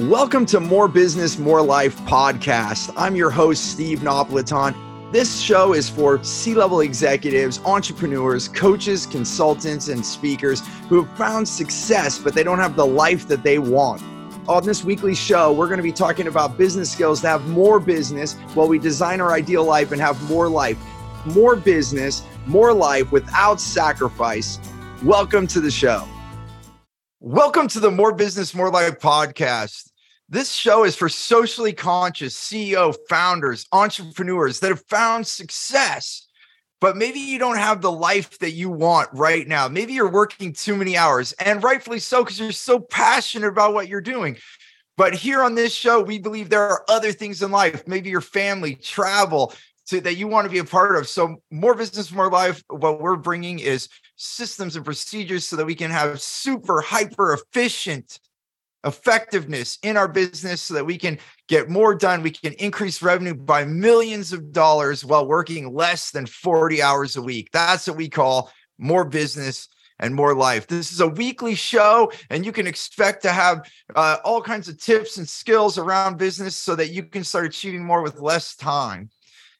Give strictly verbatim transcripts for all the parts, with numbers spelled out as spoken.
Welcome to More Business, More Life Podcast. I'm your host, Steve Napolitan. This show is for C-level executives, entrepreneurs, coaches, consultants, and speakers who have found success, but they don't have the life that they want. On this weekly show, we're going to be talking about business skills to have more business while we design our ideal life and have more life. More business, more life without sacrifice. Welcome to the show. Welcome to the More Business, More Life Podcast. This show is for socially conscious C E O, founders, entrepreneurs that have found success, but maybe you don't have the life that you want right now. Maybe you're working too many hours, and rightfully so, because you're so passionate about what you're doing. But here on this show, we believe there are other things in life, maybe your family, travel, to, that you want to be a part of. So More Business, More Life, what we're bringing is systems and procedures so that we can have super hyper efficient effectiveness in our business so that we can get more done. We can increase revenue by millions of dollars while working less than forty hours a week. That's what we call more business and more life. This is a weekly show, and you can expect to have uh, all kinds of tips and skills around business so that you can start achieving more with less time.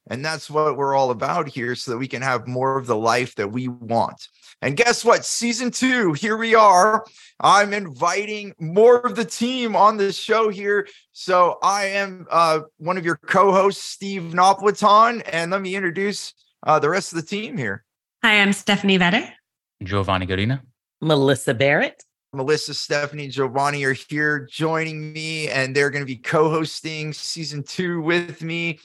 And that's what we're all about here, so that we can have more of the life that we want. And guess what? Season two, here we are. I'm inviting more of the team on this show here. So I am uh, one of your co-hosts, Steve Napolitan. And let me introduce uh, the rest of the team here. Hi, I'm Stephanie Vedder. Giovanni Godina. Melissa Barrett. Melissa, Stephanie, and Giovanni are here joining me, and they're going to be co-hosting season two with me.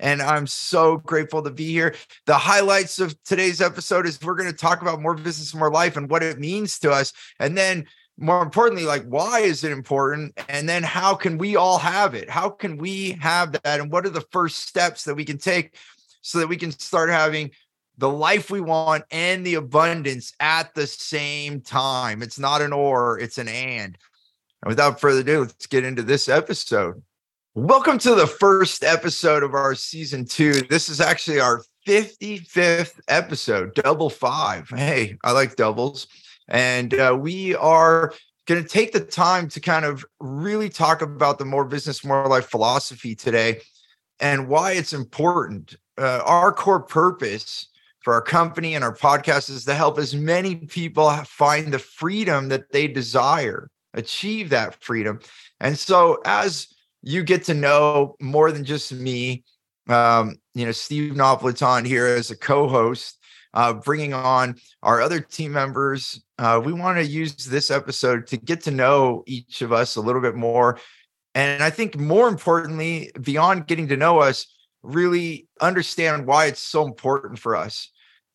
And I'm so grateful to be here. The highlights of today's episode is we're going to talk about more business, more life, and what it means to us. And then more importantly, like, why is it important? And then how can we all have it? How can we have that? And what are the first steps that we can take so that we can start having the life we want and the abundance at the same time? It's not an or, it's an and. And without further ado, let's get into this episode. Welcome to the first episode of our season two. This is actually our fifty-fifth episode, double five. Hey, I like doubles. And uh, we are going to take the time to kind of really talk about the more business, more life philosophy today and why it's important. Uh, our core purpose for our company and our podcast is to help as many people find the freedom that they desire, achieve that freedom. And so as you get to know more than just me, um, you know, Steve Napolitan here as a co-host, uh, bringing on our other team members. Uh, we want to use this episode to get to know each of us a little bit more. And I think more importantly, beyond getting to know us, really understand why it's so important for us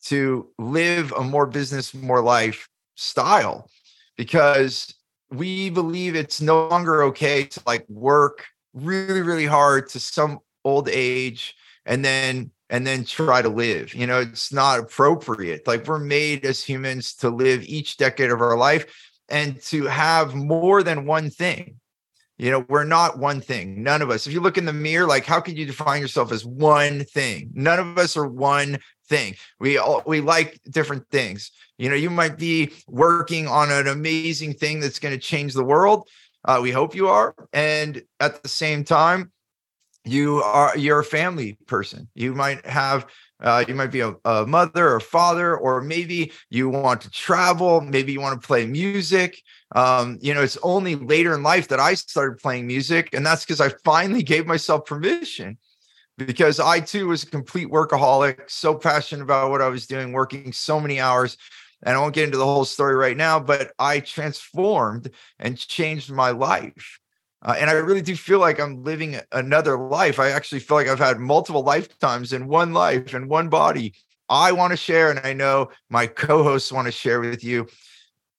to live a more business, more life style, because we believe it's no longer okay to like work really, really hard to some old age and then and then try to live. You know, it's not appropriate. Like, we're made as humans to live each decade of our life and to have more than one thing. You know, we're not one thing. None of us. If you look in the mirror, like, how could you define yourself as one thing? None of us are one thing. We all, we like different things. You know, you might be working on an amazing thing that's going to change the world. Uh, we hope you are. And at the same time, you are, you're a family person. You might have, uh, you might be a, a mother or father, or maybe you want to travel. Maybe you want to play music. Um, you know, it's only later in life that I started playing music. And that's because I finally gave myself permission, because I too was a complete workaholic, so passionate about what I was doing, working so many hours. And I won't get into the whole story right now, but I transformed and changed my life. Uh, and I really do feel like I'm living another life. I actually feel like I've had multiple lifetimes in one life and one body. I want to share, and I know my co-hosts want to share with you,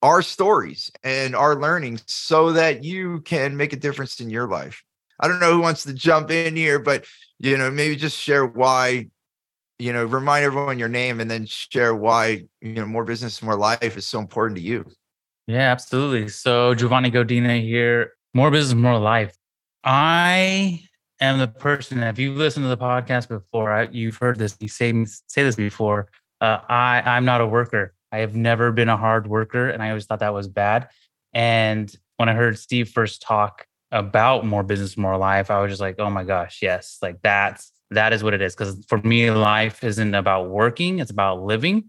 our stories and our learnings so that you can make a difference in your life. I don't know who wants to jump in here, but, you know, maybe just share why, you know, remind everyone your name and then share why, you know, More Business, More Life is so important to you. Yeah, absolutely. So Giovanni Godina here, More Business, More Life. I am the person, if you've listened to the podcast before, I, you've heard this, you say, say this before, uh, I, I'm not a worker. I have never been a hard worker, and I always thought that was bad. And when I heard Steve first talk about More Business, More Life, I was just like, oh my gosh, yes, like that's, that is what it is. Because for me, life isn't about working, it's about living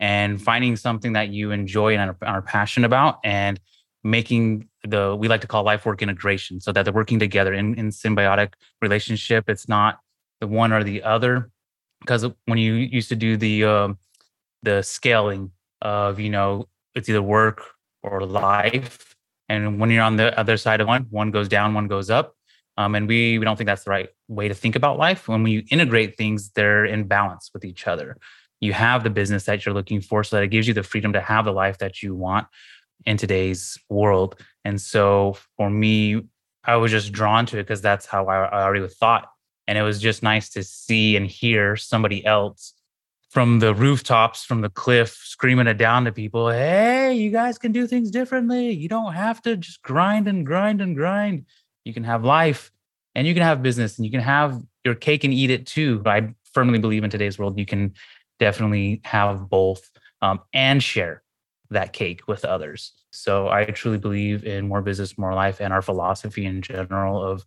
and finding something that you enjoy and are, are passionate about, and making the, we like to call life work integration, so that they're working together in, in symbiotic relationship. It's not the one or the other. Because when you used to do the, um, the scaling of, you know, it's either work or life. And when you're on the other side of one, one goes down, one goes up. Um, and we, we don't think that's the right way to think about life. When you integrate things, they're in balance with each other. You have the business that you're looking for so that it gives you the freedom to have the life that you want in today's world. And so for me, I was just drawn to it because that's how I, I already thought. And it was just nice to see and hear somebody else from the rooftops, from the cliff, screaming it down to people, hey, you guys can do things differently. You don't have to just grind and grind and grind. You can have life and you can have business and you can have your cake and eat it too. I firmly believe in today's world, you can definitely have both um, and share that cake with others. So I truly believe in More Business, More Life, and our philosophy in general of,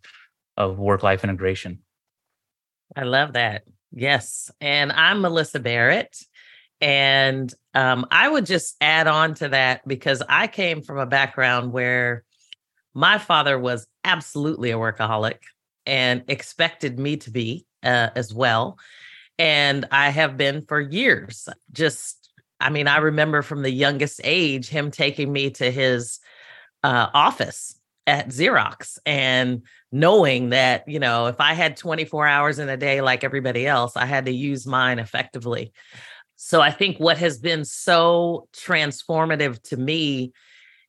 of work-life integration. I love that. Yes. And I'm Melissa Barrett. And um, I would just add on to that, because I came from a background where my father was absolutely a workaholic and expected me to be uh, as well. And I have been for years. Just, I mean, I remember from the youngest age, him taking me to his uh, office at Xerox and knowing that, you know, if I had twenty-four hours in a day, like everybody else, I had to use mine effectively. So I think what has been so transformative to me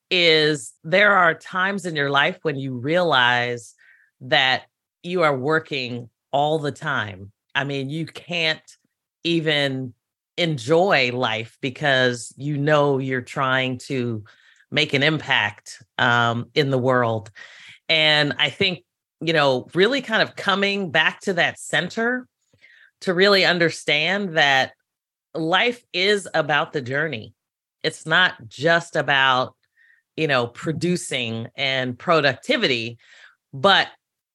is there are times in your life when you realize that you are working all the time. I mean, you can't even enjoy life because you know you're trying to make an impact um, in the world. And I think, you know, really kind of coming back to that center to really understand that life is about the journey. It's not just about, you know, producing and productivity, but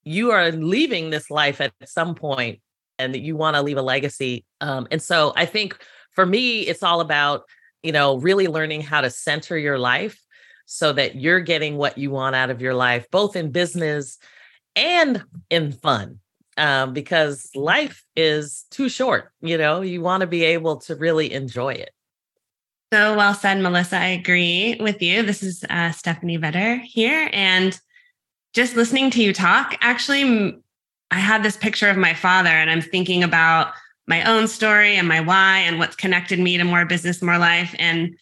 you are leaving this life at some point and that you want to leave a legacy. Um, and so I think for me, it's all about, you know, really learning how to center your life, so that you're getting what you want out of your life, both in business and in fun, um, because life is too short. You know, you want to be able to really enjoy it. So well said, Melissa. I agree with you. This is uh, Stephanie Vedder here. And just listening to you talk, actually, I had this picture of my father, and I'm thinking about my own story and my why and what's connected me to More Business, More Life. And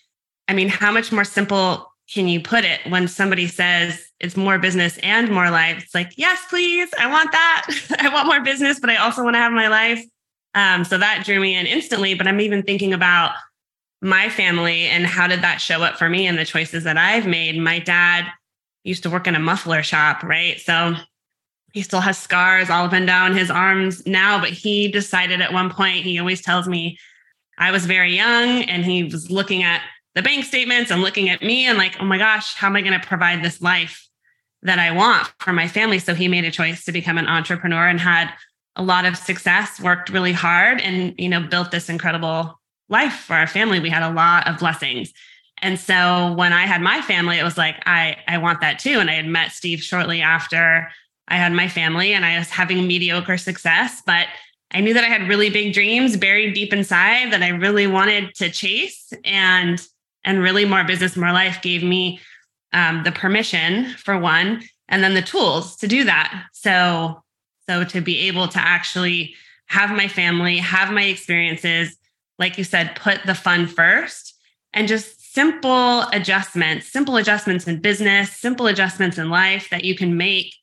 I mean, how much more simple can you put it when somebody says it's more business and more life? It's like, yes, please. I want that. I want more business, but I also want to have my life. Um, so that drew me in instantly. But I'm even thinking about my family and how did that show up for me and the choices that I've made. My dad used to work in a muffler shop, right? So he still has scars all up and down his arms now, but he decided at one point, he always tells me, I was very young and he was looking at the bank statements and looking at me and like, oh my gosh, how am I going to provide this life that I want for my family? So he made a choice to become an entrepreneur and had a lot of success, worked really hard and, you know, built this incredible life for our family. We had a lot of blessings. And so when I had my family, it was like, I, I want that too. And I had met Steve shortly after I had my family and I was having mediocre success, but I knew that I had really big dreams buried deep inside that I really wanted to chase. And And really More Business, More Life gave me um, the permission for one, and then the tools to do that. So, so to be able to actually have my family, have my experiences, like you said, put the fun first and just simple adjustments, simple adjustments in business, simple adjustments in life that you can make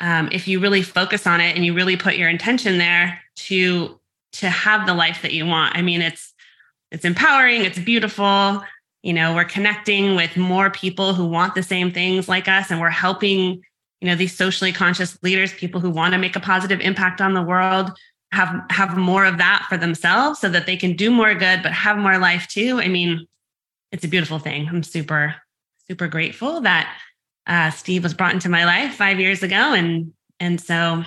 um, if you really focus on it and you really put your intention there to, to have the life that you want. I mean, it's, it's empowering, it's beautiful. You know, we're connecting with more people who want the same things like us, and we're helping, you know, these socially conscious leaders, people who want to make a positive impact on the world, have, have more of that for themselves so that they can do more good, but have more life too. I mean, it's a beautiful thing. I'm super, super grateful that uh, Steve was brought into my life five years ago. And, and so,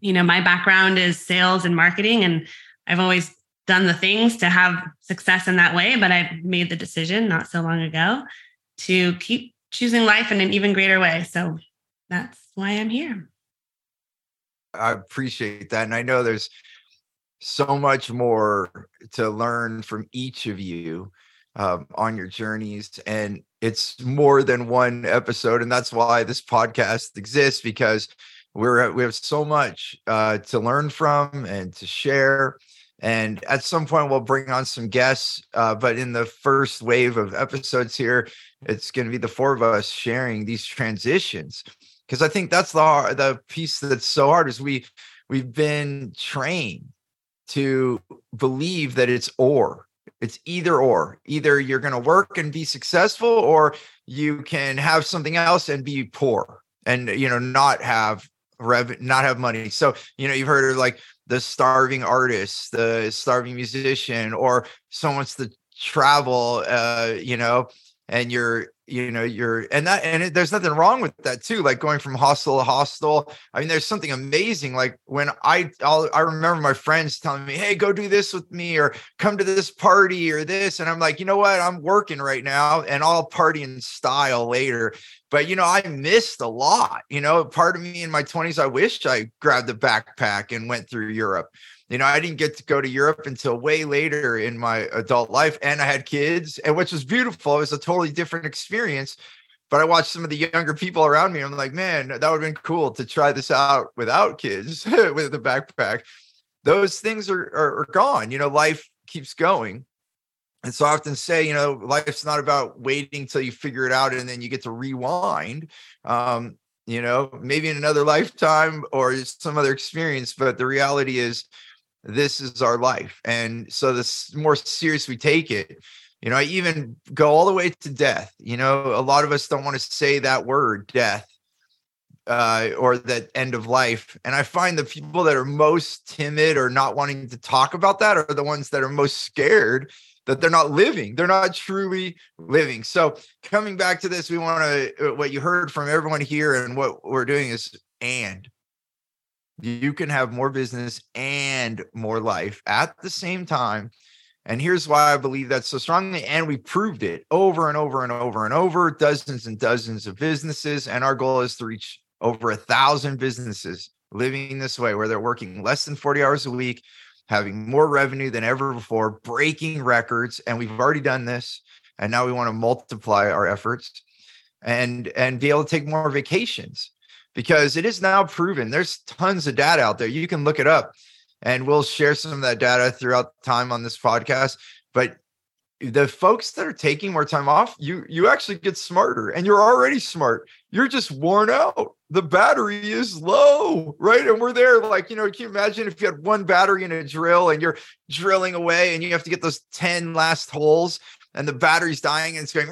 you know, my background is sales and marketing, and I've always done the things to have success in that way, but I've made the decision not so long ago to keep choosing life in an even greater way. So that's why I'm here. I appreciate that. And I know there's so much more to learn from each of you um, on your journeys. And it's more than one episode. And that's why this podcast exists, because we're we have so much uh, to learn from and to share. And at some point, we'll bring on some guests. Uh, but in the first wave of episodes here, it's going to be the four of us sharing these transitions, because I think that's the hard, the piece that's so hard is we we've been trained to believe that it's or it's either or either you're going to work and be successful, or you can have something else and be poor and, you know, not have rev not have money. So, you know, you've heard of like the starving artist, the starving musician, or someone wants to travel, uh, you know, and you're, you know, you're, and that, and it, there's nothing wrong with that too. Like going from hostel to hostel. I mean, there's something amazing. Like when I, I'll, I remember my friends telling me, hey, go do this with me, or come to this party or this. And I'm like, you know what? I'm working right now and I'll party in style later. But, you know, I missed a lot. You know, part of me in my twenties, I wished I grabbed the backpack and went through Europe. You know, I didn't get to go to Europe until way later in my adult life. And I had kids, and which was beautiful. It was a totally different experience. But I watched some of the younger people around me. I'm like, man, that would have been cool to try this out without kids, with the backpack. Those things are, are, are gone. You know, life keeps going. And so I often say, you know, life's not about waiting till you figure it out and then you get to rewind. Um, you know, maybe in another lifetime or some other experience. But the reality is, this is our life. And so the more serious we take it, you know, I even go all the way to death. You know, a lot of us don't want to say that word, death, uh, or that end of life. And I find the people that are most timid or not wanting to talk about that are the ones that are most scared that they're not living. They're not truly living. So coming back to this, we want to, what you heard from everyone here and what we're doing is, and you can have more business and more life at the same time. And here's why I believe that so strongly. And we proved it over and over and over and over, dozens and dozens of businesses. And our goal is to reach over a thousand businesses living this way, where they're working less than forty hours a week, having more revenue than ever before, breaking records. And we've already done this. And now we want to multiply our efforts and, and be able to take more vacations. Because it is now proven, there's tons of data out there. You can look it up, and we'll share some of that data throughout time on this podcast. But the folks that are taking more time off, you you actually get smarter, and you're already smart. You're just worn out. The battery is low, right? And we're there like, you know, can you imagine if you had one battery in a drill and you're drilling away and you have to get those ten last holes and the battery's dying and it's going,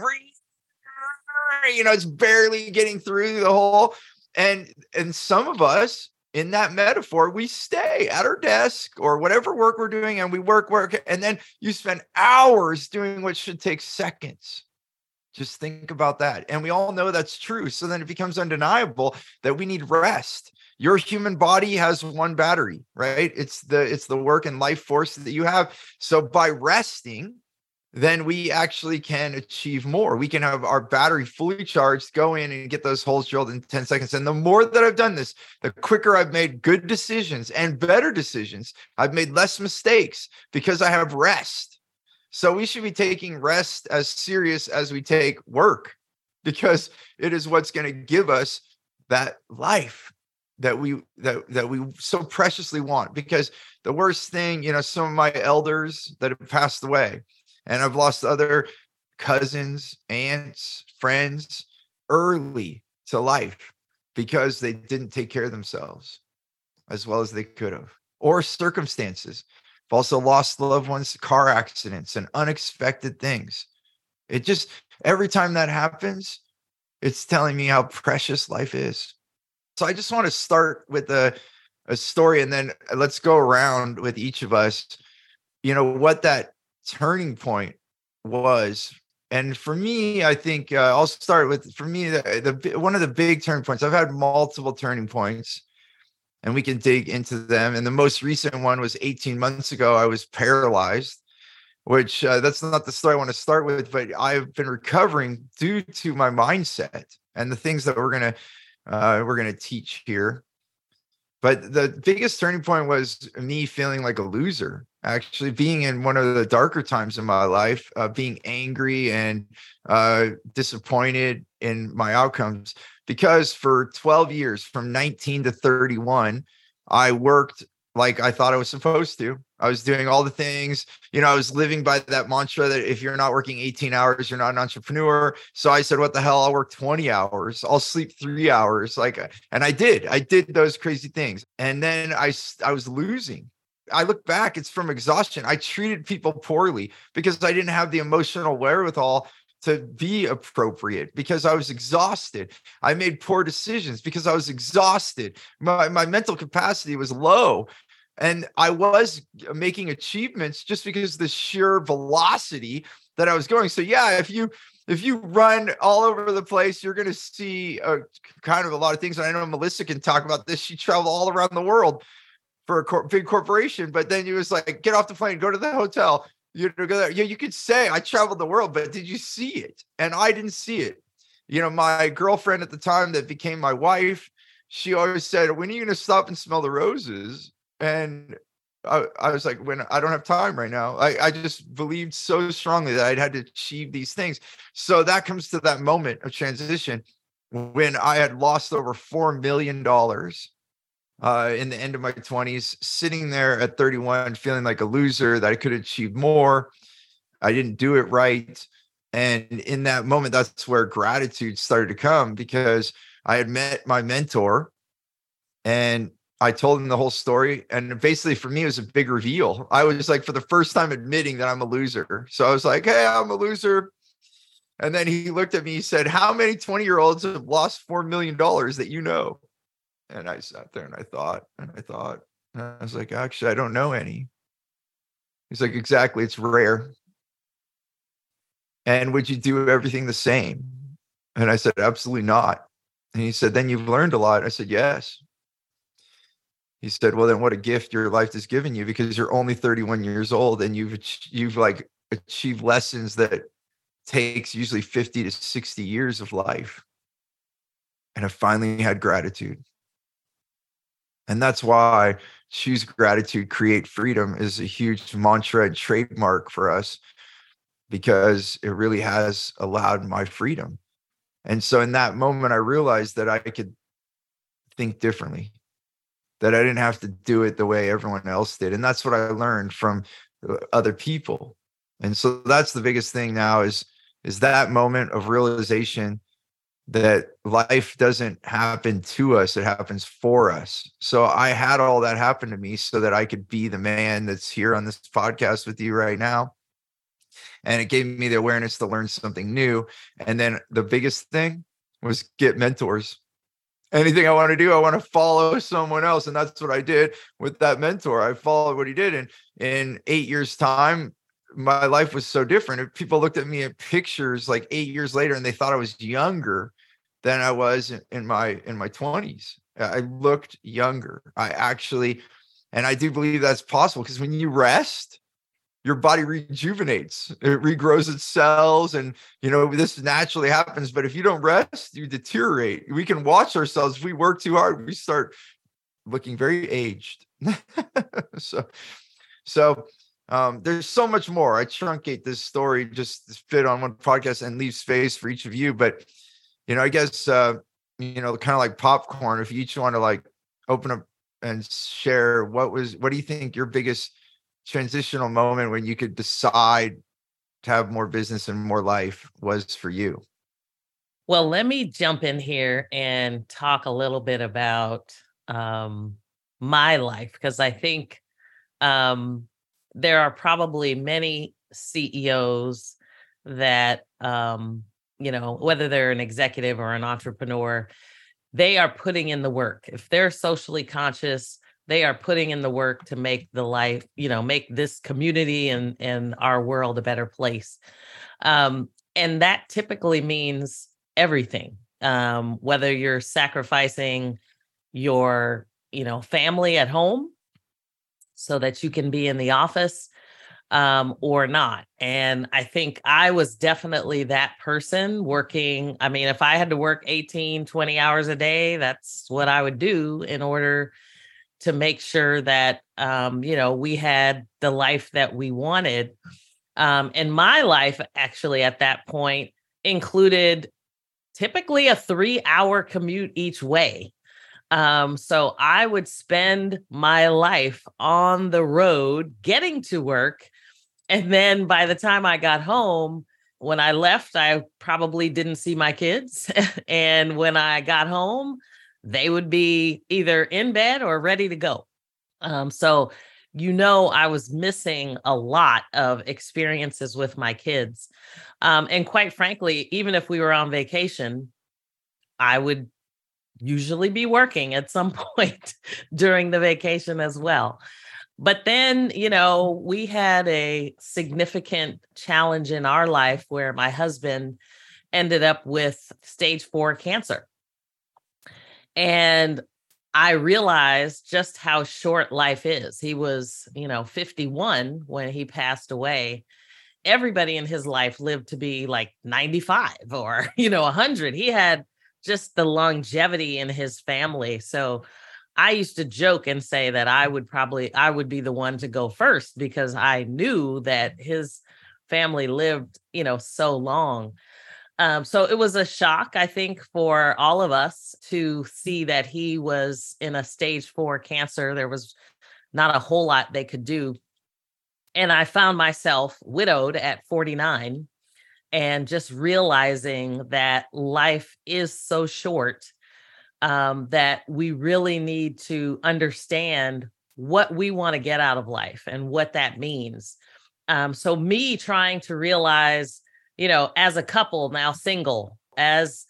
you know, it's barely getting through the hole. And and some of us in that metaphor, we stay at our desk or whatever work we're doing, and we work, work, and then you spend hours doing what should take seconds. Just think about that. And we all know that's true. So then it becomes undeniable that we need rest. Your human body has one battery, right? It's the it's the work and life force that you have. So by resting, then we actually can achieve more. We can have our battery fully charged, go in and get those holes drilled in ten seconds. And the more that I've done this, the quicker I've made good decisions and better decisions. I've made less mistakes because I have rest. So we should be taking rest as serious as we take work, because it is what's going to give us that life that we that that we so preciously want. Because the worst thing, you know, some of my elders that have passed away, and I've lost other cousins, aunts, friends early to life because they didn't take care of themselves as well as they could have, or circumstances. I've also lost loved ones to car accidents and unexpected things. It just, every time that happens, it's telling me how precious life is. So I just want to start with a, a story, and then let's go around with each of us, you know, what that turning point was. And for me, I think uh, I'll start with, for me, the, the one of the big turning points, I've had multiple turning points, and we can dig into them. And the most recent one was eighteen months ago. I was paralyzed, which uh, that's not the story I want to start with, but I've been recovering due to my mindset and the things that we're going to uh, we're going to teach here. But the biggest turning point was me feeling like a loser, actually being in one of the darker times in my life, uh, being angry and uh, disappointed in my outcomes, because for twelve years, from nineteen to thirty-one, I worked like I thought I was supposed to. I was doing all the things, you know, I was living by that mantra that if you're not working eighteen hours, you're not an entrepreneur. So I said, what the hell? I'll work twenty hours. I'll sleep three hours. Like, and I did, I did those crazy things. And then I, I was losing. I look back, it's from exhaustion. I treated people poorly because I didn't have the emotional wherewithal to be appropriate because I was exhausted. I made poor decisions because I was exhausted. My, my mental capacity was low. And I was making achievements just because the sheer velocity that I was going. So yeah, if you if you run all over the place, you're going to see a, kind of a lot of things. And I know Melissa can talk about this. She traveled all around the world for a cor- big corporation, but then it was like, get off the plane, go to the hotel. You know, go there. Yeah, you could say I traveled the world, but did you see it? And I didn't see it. You know, my girlfriend at the time that became my wife, she always said, "When are you going to stop and smell the roses?" And I, I was like, when I don't have time right now. I, I just believed so strongly that I'd had to achieve these things. So that comes to that moment of transition when I had lost over four million dollars uh, in the end of my twenties, sitting there at thirty-one, feeling like a loser, that I could achieve more. I didn't do it right. And in that moment, that's where gratitude started to come, because I had met my mentor and I told him the whole story. And basically for me, it was a big reveal. I was like, for the first time, admitting that I'm a loser. So I was like, hey, I'm a loser. And then he looked at me, he said, how many twenty year olds have lost four million dollars that you know? And I sat there and I thought, and I thought, and I was like, actually, I don't know any. He's like, exactly. It's rare. And would you do everything the same? And I said, absolutely not. And he said, then you've learned a lot. I said, yes. He said, well, then what a gift your life has given you, because you're only thirty-one years old and you've you've like achieved lessons that takes usually fifty to sixty years of life. And I finally had gratitude. And that's why choose gratitude, create freedom is a huge mantra and trademark for us, because it really has allowed my freedom. And so in that moment, I realized that I could think differently, that I didn't have to do it the way everyone else did. And that's what I learned from other people. And so that's the biggest thing now is, is that moment of realization that life doesn't happen to us, it happens for us. So I had all that happen to me so that I could be the man that's here on this podcast with you right now. And it gave me the awareness to learn something new. And then the biggest thing was get mentors. Anything I want to do, I want to follow someone else. And that's what I did with that mentor. I followed what he did. And in eight years' time, my life was so different. People looked at me at pictures like eight years later, and they thought I was younger than I was in my in my twenties. I looked younger. I actually, and I do believe that's possible, because when you rest, your body rejuvenates, it regrows its cells. And, you know, this naturally happens, but if you don't rest, you deteriorate. We can watch ourselves. If we work too hard, we start looking very aged. so, so um, there's so much more. I truncate this story just to fit on one podcast and leave space for each of you. But, you know, I guess, uh, you know, kind of like popcorn, if you each want to like open up and share, what was, what do you think your biggest transitional moment when you could decide to have more business and more life was for you? Well, let me jump in here and talk a little bit about um, my life, because I think um, there are probably many C E Os that, um, you know, whether they're an executive or an entrepreneur, they are putting in the work. If they're socially conscious, they are putting in the work to make the life, you know, make this community and, and our world a better place. Um, and that typically means everything, um, whether you're sacrificing your, you know, family at home so that you can be in the office um, or not. And I think I was definitely that person working. I mean, if I had to work eighteen, twenty hours a day, that's what I would do in order to make sure that, um, you know, we had the life that we wanted. Um, and my life actually at that point included typically a three hour commute each way. Um, so I would spend my life on the road getting to work. And then by the time I got home, when I left, I probably didn't see my kids. And when I got home, they would be either in bed or ready to go. Um, so, you know, I was missing a lot of experiences with my kids. Um, and quite frankly, even if we were on vacation, I would usually be working at some point during the vacation as well. But then, you know, we had a significant challenge in our life where my husband ended up with stage four cancer. And I realized just how short life is. He was, you know, fifty-one when he passed away. Everybody in his life lived to be like ninety-five or, you know, one hundred. He had just the longevity in his family. So I used to joke and say that I would probably, I would be the one to go first because I knew that his family lived, you know, so long. Um, so it was a shock, I think, for all of us to see that he was in a stage four cancer. There was not a whole lot they could do. And I found myself widowed at forty-nine. And just realizing that life is so short um, that we really need to understand what we want to get out of life and what that means. Um, so me trying to realize, you know, as a couple, now single, as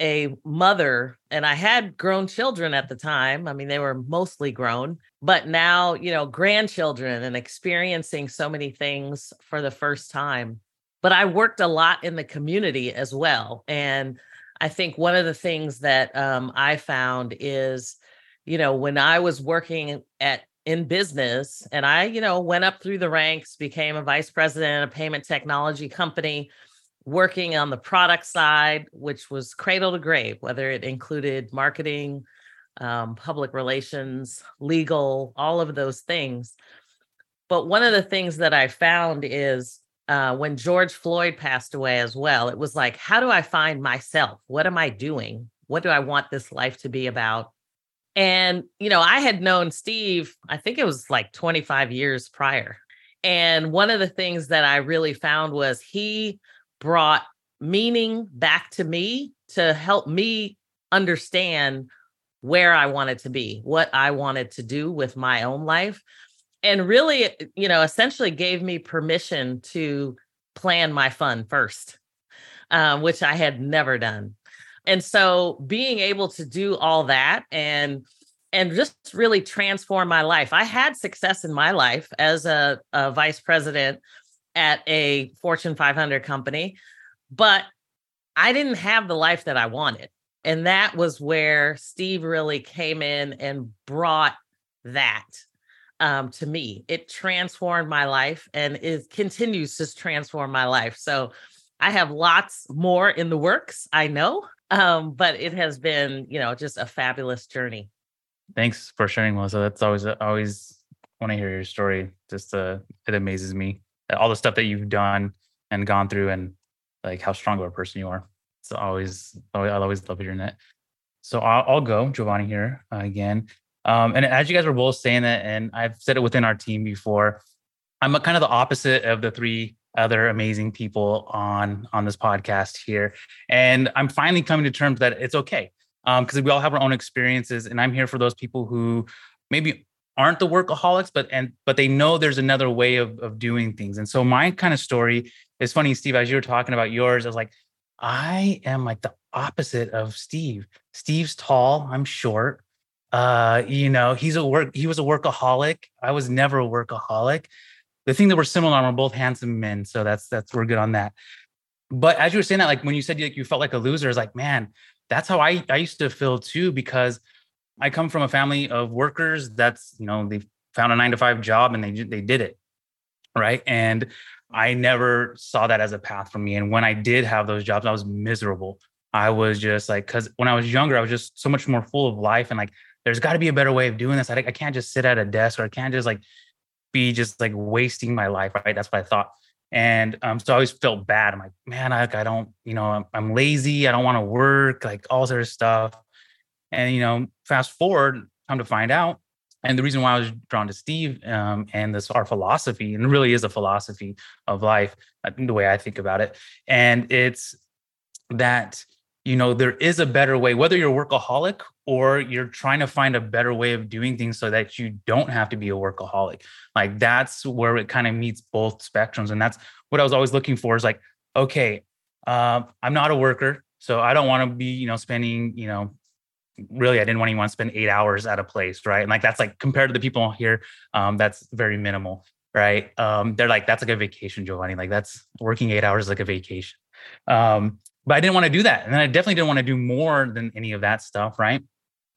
a mother, and I had grown children at the time. I mean, they were mostly grown, but now, you know, grandchildren and experiencing so many things for the first time. But I worked a lot in the community as well. And I think one of the things that um, I found is, you know, when I was working at in business and I, you know, went up through the ranks, became a vice president of a payment technology company, working on the product side, which was cradle to grave, whether it included marketing, um, public relations, legal, all of those things. But one of the things that I found is, Uh, when George Floyd passed away as well, it was like, how do I find myself? What am I doing? What do I want this life to be about? And, you know, I had known Steve, I think it was like twenty-five years prior. And one of the things that I really found was he brought meaning back to me to help me understand where I wanted to be, what I wanted to do with my own life. And really, you know, essentially gave me permission to plan my fun first, um, which I had never done. And so being able to do all that and and just really transform my life. I had success in my life as a, a vice president at a Fortune five hundred company, but I didn't have the life that I wanted. And that was where Steve really came in and brought that. Um, to me, it transformed my life and it continues to transform my life. So I have lots more in the works, I know, um, but it has been, you know, just a fabulous journey. Thanks for sharing, Melissa. That's always, I always want to hear your story. Just, uh, it amazes me. All the stuff that you've done and gone through and like how strong of a person you are. It's always, I always love hearing that. So I'll, I'll go, Giovanni here uh, again. Um, and as you guys were both saying that, and I've said it within our team before, I'm a, kind of the opposite of the three other amazing people on, on this podcast here. And I'm finally coming to terms that it's okay, because um, we all have our own experiences. And I'm here for those people who maybe aren't the workaholics, but and but they know there's another way of, of doing things. And so my kind of story is funny, Steve, as you were talking about yours, I was like, I am like the opposite of Steve. Steve's tall, I'm short. Uh, you know, he's a work, he was a workaholic. I was never a workaholic. The thing that we're similar on, we're both handsome men. So that's, that's, we're good on that. But as you were saying that, like when you said you, like, you felt like a loser, it's like, man, that's how I, I used to feel too, because I come from a family of workers that's, you know, they found a nine to five job and they, they did it. Right. And I never saw that as a path for me. And when I did have those jobs, I was miserable. I was just like, cause when I was younger, I was just so much more full of life. And like, there's gotta be a better way of doing this. I, I can't just sit at a desk, or I can't just like be just like wasting my life. Right. That's what I thought. And um, so I always felt bad. I'm like, man, I, I don't, you know, I'm, I'm lazy. I don't want to work, like all sort of stuff. And, you know, fast forward, time to find out. And the reason why I was drawn to Steve um, and this, our philosophy, and it really is a philosophy of life, the way I think about it. And it's that, you know, there is a better way, whether you're a workaholic or you're trying to find a better way of doing things so that you don't have to be a workaholic. Like that's where it kind of meets both spectrums. And that's what I was always looking for is like, okay, uh, I'm not a worker, so I don't want to be, you know, spending, you know, really, I didn't want anyone to spend eight hours at a place, right? And like, that's like, compared to the people here, um, that's very minimal, right? Um, they're like, that's like a vacation, Giovanni. Like that's working eight hours is like a vacation. Um, but I didn't want to do that. And then I definitely didn't want to do more than any of that stuff, right?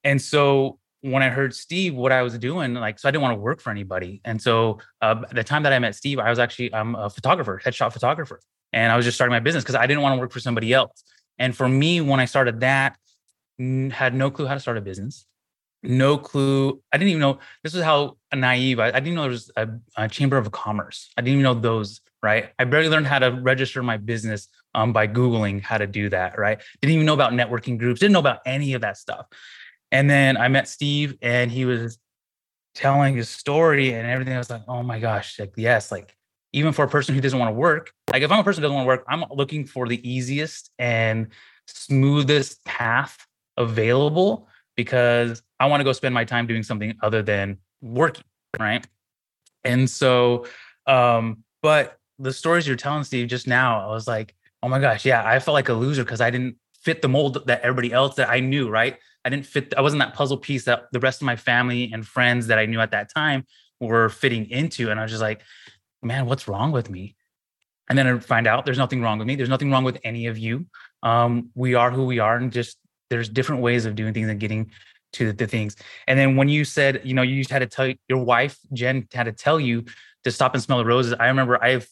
And so when I heard Steve, what I was doing, like, so I didn't want to work for anybody. And so uh, by the time that I met Steve, I was actually, I'm a photographer, headshot photographer. And I was just starting my business because I didn't want to work for somebody else. And for me, when I started that, had no clue how to start a business, no clue. I didn't even know, this was how naive, I, I didn't know there was a, a chamber of commerce. I didn't even know those, right? I barely learned how to register my business um, by Googling how to do that, right? Didn't even know about networking groups, didn't know about any of that stuff. And then I met Steve and he was telling his story and everything. I was like, oh my gosh, like, yes, like even for a person who doesn't want to work, like if I'm a person who doesn't want to work, I'm looking for the easiest and smoothest path available because I want to go spend my time doing something other than working, right? And so, um, but the stories you're telling, Steve, just now, I was like, oh my gosh, yeah, I felt like a loser because I didn't fit the mold that everybody else that I knew, right? I didn't fit, I wasn't that puzzle piece that the rest of my family and friends that I knew at that time were fitting into. And I was just like, man, what's wrong with me? And then I find out there's nothing wrong with me. There's nothing wrong with any of you. Um, we are who we are, and just there's different ways of doing things and getting to the things. And then when you said, you know, you had to tell your wife, Jen, had to tell you to stop and smell the roses. I remember I've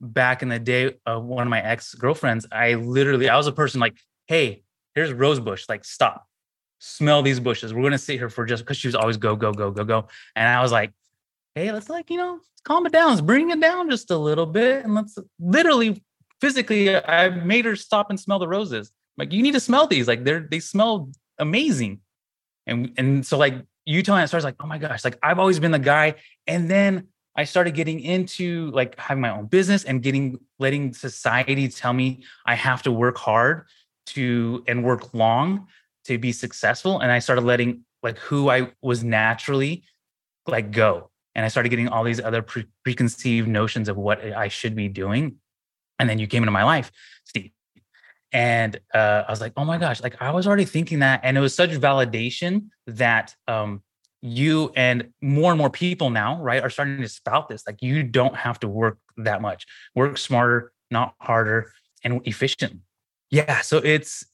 back in the day, uh, one of my ex-girlfriends, I literally, I was a person like, hey, here's a rose bush, like stop, smell these bushes. We're going to sit here for just because she was always go, go, go, go, go. And I was like, hey, let's like, you know, calm it down. Let's bring it down just a little bit. And let's literally physically, I made her stop and smell the roses. Like, you need to smell these, like they're, they smell amazing. And, and so like you telling that story, I was like, oh my gosh, like I've always been the guy. And then I started getting into like having my own business and getting, letting society tell me I have to work hard to, and work long to be successful. And I started letting like who I was naturally like go. And I started getting all these other pre- preconceived notions of what I should be doing. And then you came into my life, Steve. And uh, I was like, oh my gosh, like I was already thinking that. And it was such validation that um, you and more and more people now, right, are starting to spout this. Like you don't have to work that much. Work smarter, not harder, and efficient. Yeah. So it's,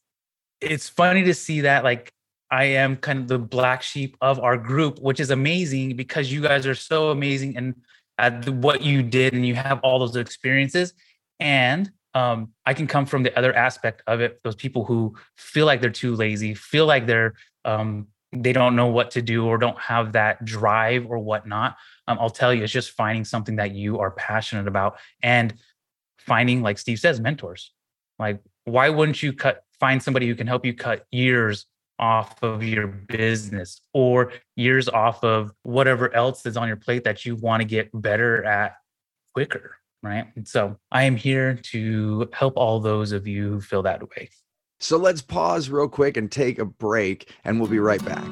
it's funny to see that like I am kind of the black sheep of our group, which is amazing because you guys are so amazing and at what you did and you have all those experiences. And Um, I can come from the other aspect of it. Those people who feel like they're too lazy, feel like they're, um, they don't know what to do or don't have that drive or whatnot. Um, I'll tell you, it's just finding something that you are passionate about and finding, like Steve says, mentors. Like, why wouldn't you cut, find somebody who can help you cut years off of your business or years off of whatever else is on your plate that you want to get better at quicker? right? And so I am here to help all those of you who feel that way. So let's pause real quick and take a break, and we'll be right back.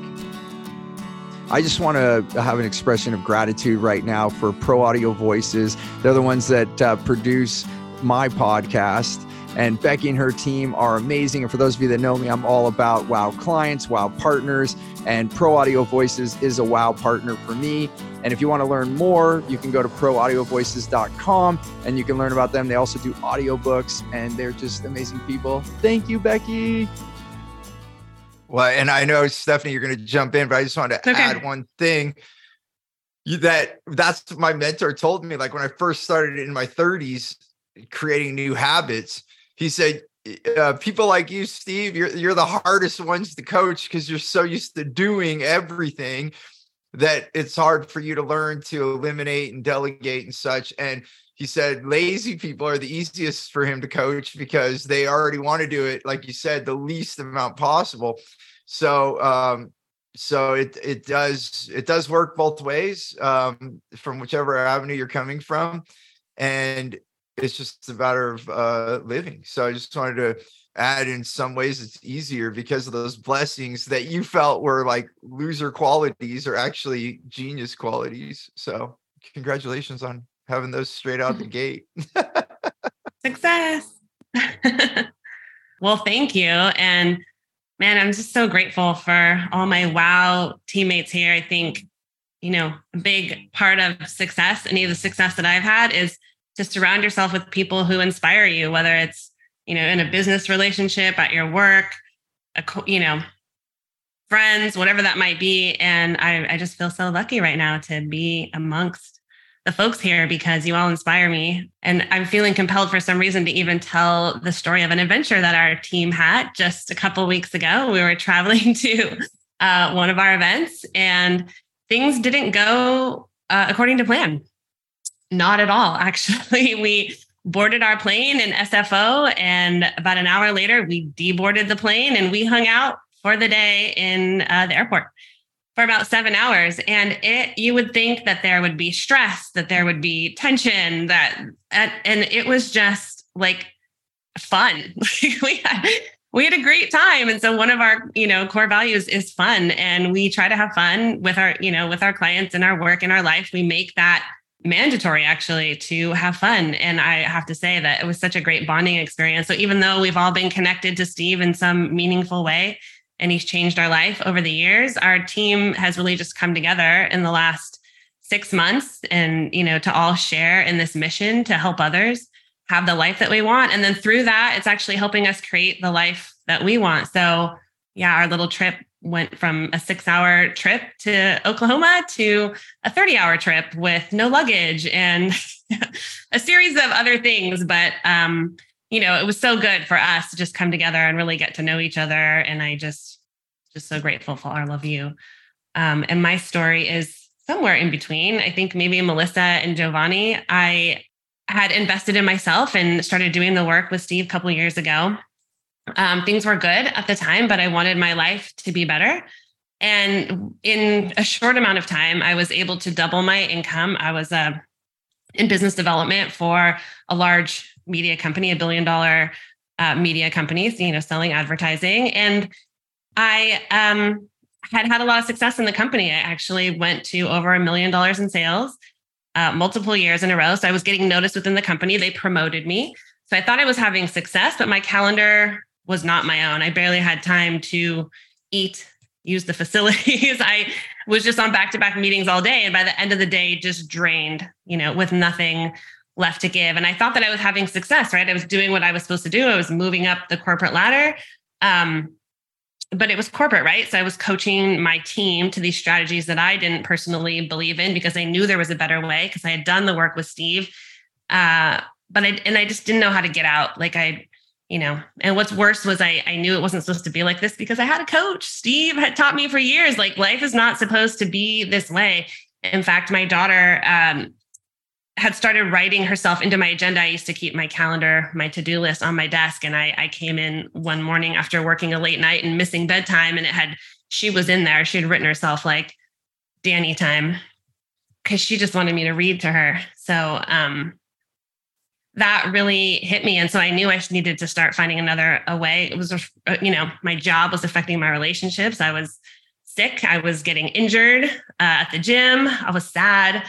I just want to have an expression of gratitude right now for Pro Audio Voices. They're the ones that uh, produce my podcast. And Becky and her team are amazing. And for those of you that know me, I'm all about wow clients, wow partners. And Pro Audio Voices is a wow partner for me. And if you want to learn more, you can go to pro audio voices dot com and you can learn about them. They also do audiobooks, and they're just amazing people. Thank you, Becky. Well, and I know, Stephanie, you're going to jump in, but I just wanted to okay. add one thing. That that's what my mentor told me. Like when I first started in my thirties, creating new habits, he said, uh, people like you, Steve, you're, you're the hardest ones to coach because you're so used to doing everything that it's hard for you to learn to eliminate and delegate and such. And he said, lazy people are the easiest for him to coach because they already want to do it, like you said, the least amount possible. So, um, so it, it does, it does work both ways, um, from whichever avenue you're coming from. And it's just a matter of uh, living. So I just wanted to add, in some ways it's easier because of those blessings that you felt were like loser qualities are actually genius qualities. So congratulations on having those straight out the gate. Success. Well, thank you. And man, I'm just so grateful for all my wow teammates here. I think, you know, a big part of success, any of the success that I've had, is to surround yourself with people who inspire you, whether it's, you know, in a business relationship, at your work, a, you know, friends, whatever that might be. And I, I just feel so lucky right now to be amongst the folks here because you all inspire me. And I'm feeling compelled for some reason to even tell the story of an adventure that our team had just a couple of weeks ago. We were traveling to uh, one of our events, and things didn't go uh, according to plan. Not at all. Actually, we boarded our plane in S F O, and about an hour later, we deboarded the plane and we hung out for the day in uh, the airport for about seven hours. And it, you would think that there would be stress, that there would be tension, that, and it was just like fun. we had, we had a great time. And so one of our, you know, core values is fun. And we try to have fun with our, you know, with our clients and our work and our life. We make that mandatory, actually, to have fun. And I have to say that it was such a great bonding experience. So even though we've all been connected to Steve in some meaningful way, and he's changed our life over the years, our team has really just come together in the last six months and, you know, to all share in this mission to help others have the life that we want. And then through that, it's actually helping us create the life that we want. So yeah, our little trip went from a six hour trip to Oklahoma to a thirty hour trip with no luggage and a series of other things. But, um, you know, it was so good for us to just come together and really get to know each other. And I just, just so grateful for all of you. Um, and my story is somewhere in between. I think maybe Melissa and Giovanni, I had invested in myself and started doing the work with Steve a couple of years ago. Um, things were good at the time, but I wanted my life to be better. And in a short amount of time, I was able to double my income. I was uh, in business development for a large media company, a billion dollar uh, media company, so, you know, selling advertising. And I um, had had a lot of success in the company. I actually went to over a million dollars in sales uh, multiple years in a row. So I was getting noticed within the company. They promoted me. So I thought I was having success, but my calendar was not my own. I barely had time to eat, use the facilities. I was just on back-to-back meetings all day. And by the end of the day, just drained, you know, with nothing left to give. And I thought that I was having success, right? I was doing what I was supposed to do. I was moving up the corporate ladder, um, but it was corporate, right? So I was coaching my team to these strategies that I didn't personally believe in because I knew there was a better way because I had done the work with Steve. Uh, but I, and I just didn't know how to get out. Like I, You know, and what's worse was I, I knew it wasn't supposed to be like this because I had a coach. Steve had taught me for years, like life is not supposed to be this way. In fact, my daughter um, had started writing herself into my agenda. I used to keep my calendar, my to-do list on my desk. And I, I came in one morning after working a late night and missing bedtime. And it had, she was in there. She had written herself like Danny time because she just wanted me to read to her. So, um, that really hit me. And so I knew I needed to start finding another a way. It was, you know, my job was affecting my relationships. I was sick. I was getting injured uh, at the gym. I was sad.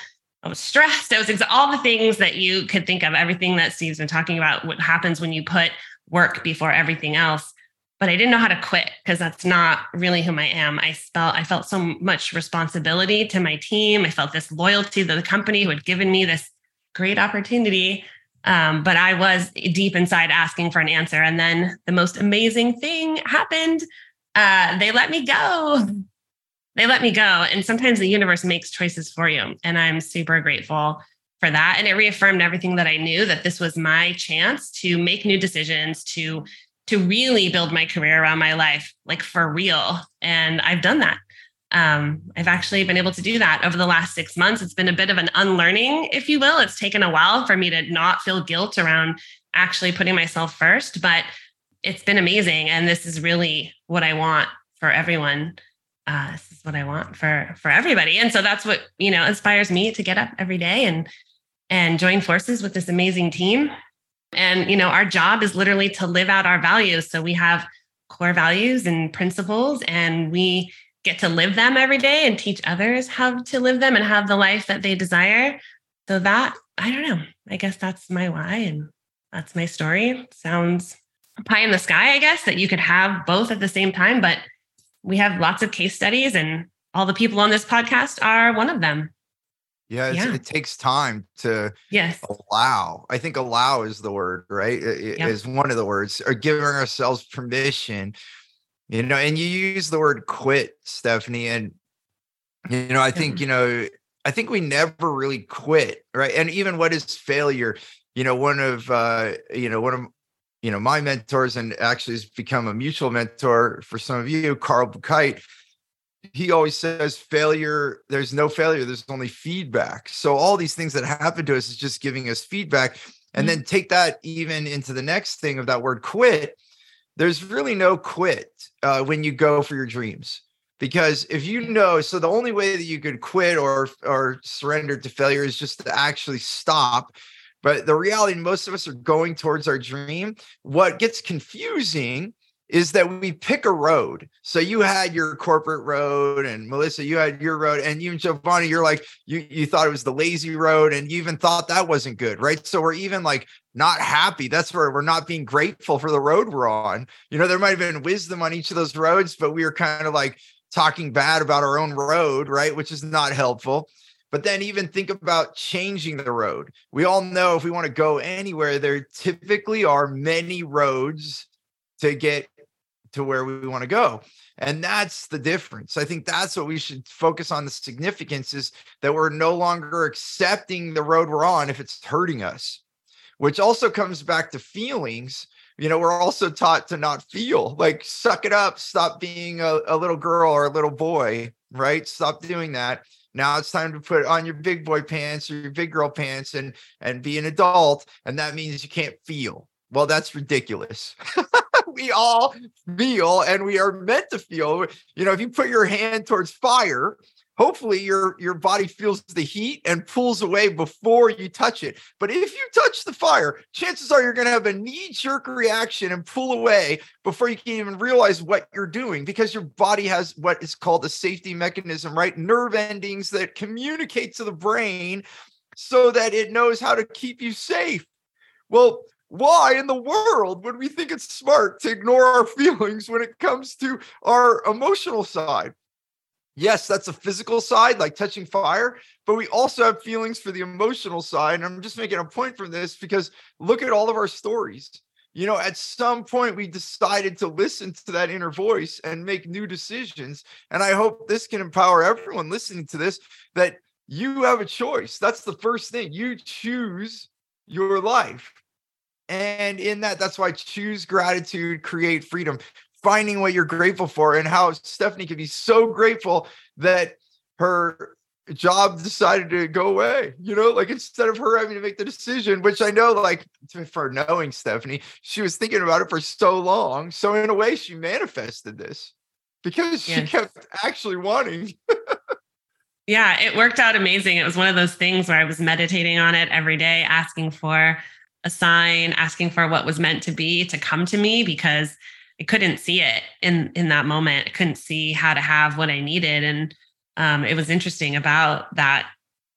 I was stressed. I was all the things that you could think of, everything that Steve's been talking about, what happens when you put work before everything else. But I didn't know how to quit because that's not really who I am. I felt, I felt so much responsibility to my team. I felt this loyalty to the company who had given me this great opportunity. Um, but I was deep inside asking for an answer. And then the most amazing thing happened. Uh, they let me go. They let me go. And sometimes the universe makes choices for you. And I'm super grateful for that. And it reaffirmed everything that I knew, that this was my chance to make new decisions, to, to really build my career around my life, like for real. And I've done that. Um, I've actually been able to do that over the last six months. It's been a bit of an unlearning, if you will. It's taken a while for me to not feel guilt around actually putting myself first, but it's been amazing. And this is really what I want for everyone. Uh, this is what I want for, for everybody. And so that's what, you know, inspires me to get up every day and, and join forces with this amazing team. And, you know, our job is literally to live out our values. So we have core values and principles, and we get to live them every day and teach others how to live them and have the life that they desire. So that, I don't know, I guess that's my why. And that's my story. Sounds pie in the sky, I guess, that you could have both at the same time, but we have lots of case studies, and all the people on this podcast are one of them. Yeah. It's, yeah. It takes time to yes. allow. I think allow is the word, right? It, yep. Is one of the words, or giving ourselves permission. You know, and you use the word quit, Stephanie. And, you know, I think, you know, I think we never really quit, right? And even what is failure? You know, one of, uh, you know, one of, you know, my mentors, and actually has become a mutual mentor for some of you, Carl Bukite, he always says failure, there's no failure, there's only feedback. So all these things that happen to us is just giving us feedback. And mm-hmm. then take that even into the next thing of that word quit. There's really no quit uh, when you go for your dreams, because if you know, so the only way that you could quit or or surrender to failure is just to actually stop. But the reality, most of us are going towards our dream. What gets confusing is that we pick a road. So you had your corporate road, and Melissa, you had your road, and you and Giovanni, you're like, you, you thought it was the lazy road, and you even thought that wasn't good, right? So we're even like not happy. That's where we're not being grateful for the road we're on. You know, there might've been wisdom on each of those roads, but we were kind of like talking bad about our own road, right? Which is not helpful. But then even think about changing the road. We all know if we want to go anywhere, there typically are many roads to get to where we want to go. And that's the difference. I think that's what we should focus on, the significance is that we're no longer accepting the road we're on if it's hurting us, which also comes back to feelings. You know, we're also taught to not feel, like suck it up, stop being a, a little girl or a little boy, right? Stop doing that. Now it's time to put on your big boy pants or your big girl pants and, and be an adult. And that means you can't feel. Well, that's ridiculous. We all feel, and we are meant to feel. You know, if you put your hand towards fire, hopefully your, your body feels the heat and pulls away before you touch it. But if you touch the fire, chances are you're going to have a knee-jerk reaction and pull away before you can even realize what you're doing, because your body has what is called a safety mechanism, right? Nerve endings that communicate to the brain so that it knows how to keep you safe. Well, why in the world would we think it's smart to ignore our feelings when it comes to our emotional side? Yes, that's a physical side, like touching fire, but we also have feelings for the emotional side. And I'm just making a point from this because look at all of our stories. You know, at some point we decided to listen to that inner voice and make new decisions. And I hope this can empower everyone listening to this, that you have a choice. That's the first thing. You choose your life. And in that, that's why choose gratitude, create freedom, finding what you're grateful for, and how Stephanie could be so grateful that her job decided to go away, you know, like instead of her having to make the decision, which I know, like for knowing Stephanie, she was thinking about it for so long. So in a way, she manifested this because she yeah. kept actually wanting. Yeah, it worked out amazing. It was one of those things where I was meditating on it every day, asking for a sign asking for what was meant to be to come to me, because I couldn't see it in, in that moment. I couldn't see how to have what I needed. And um, it was interesting about that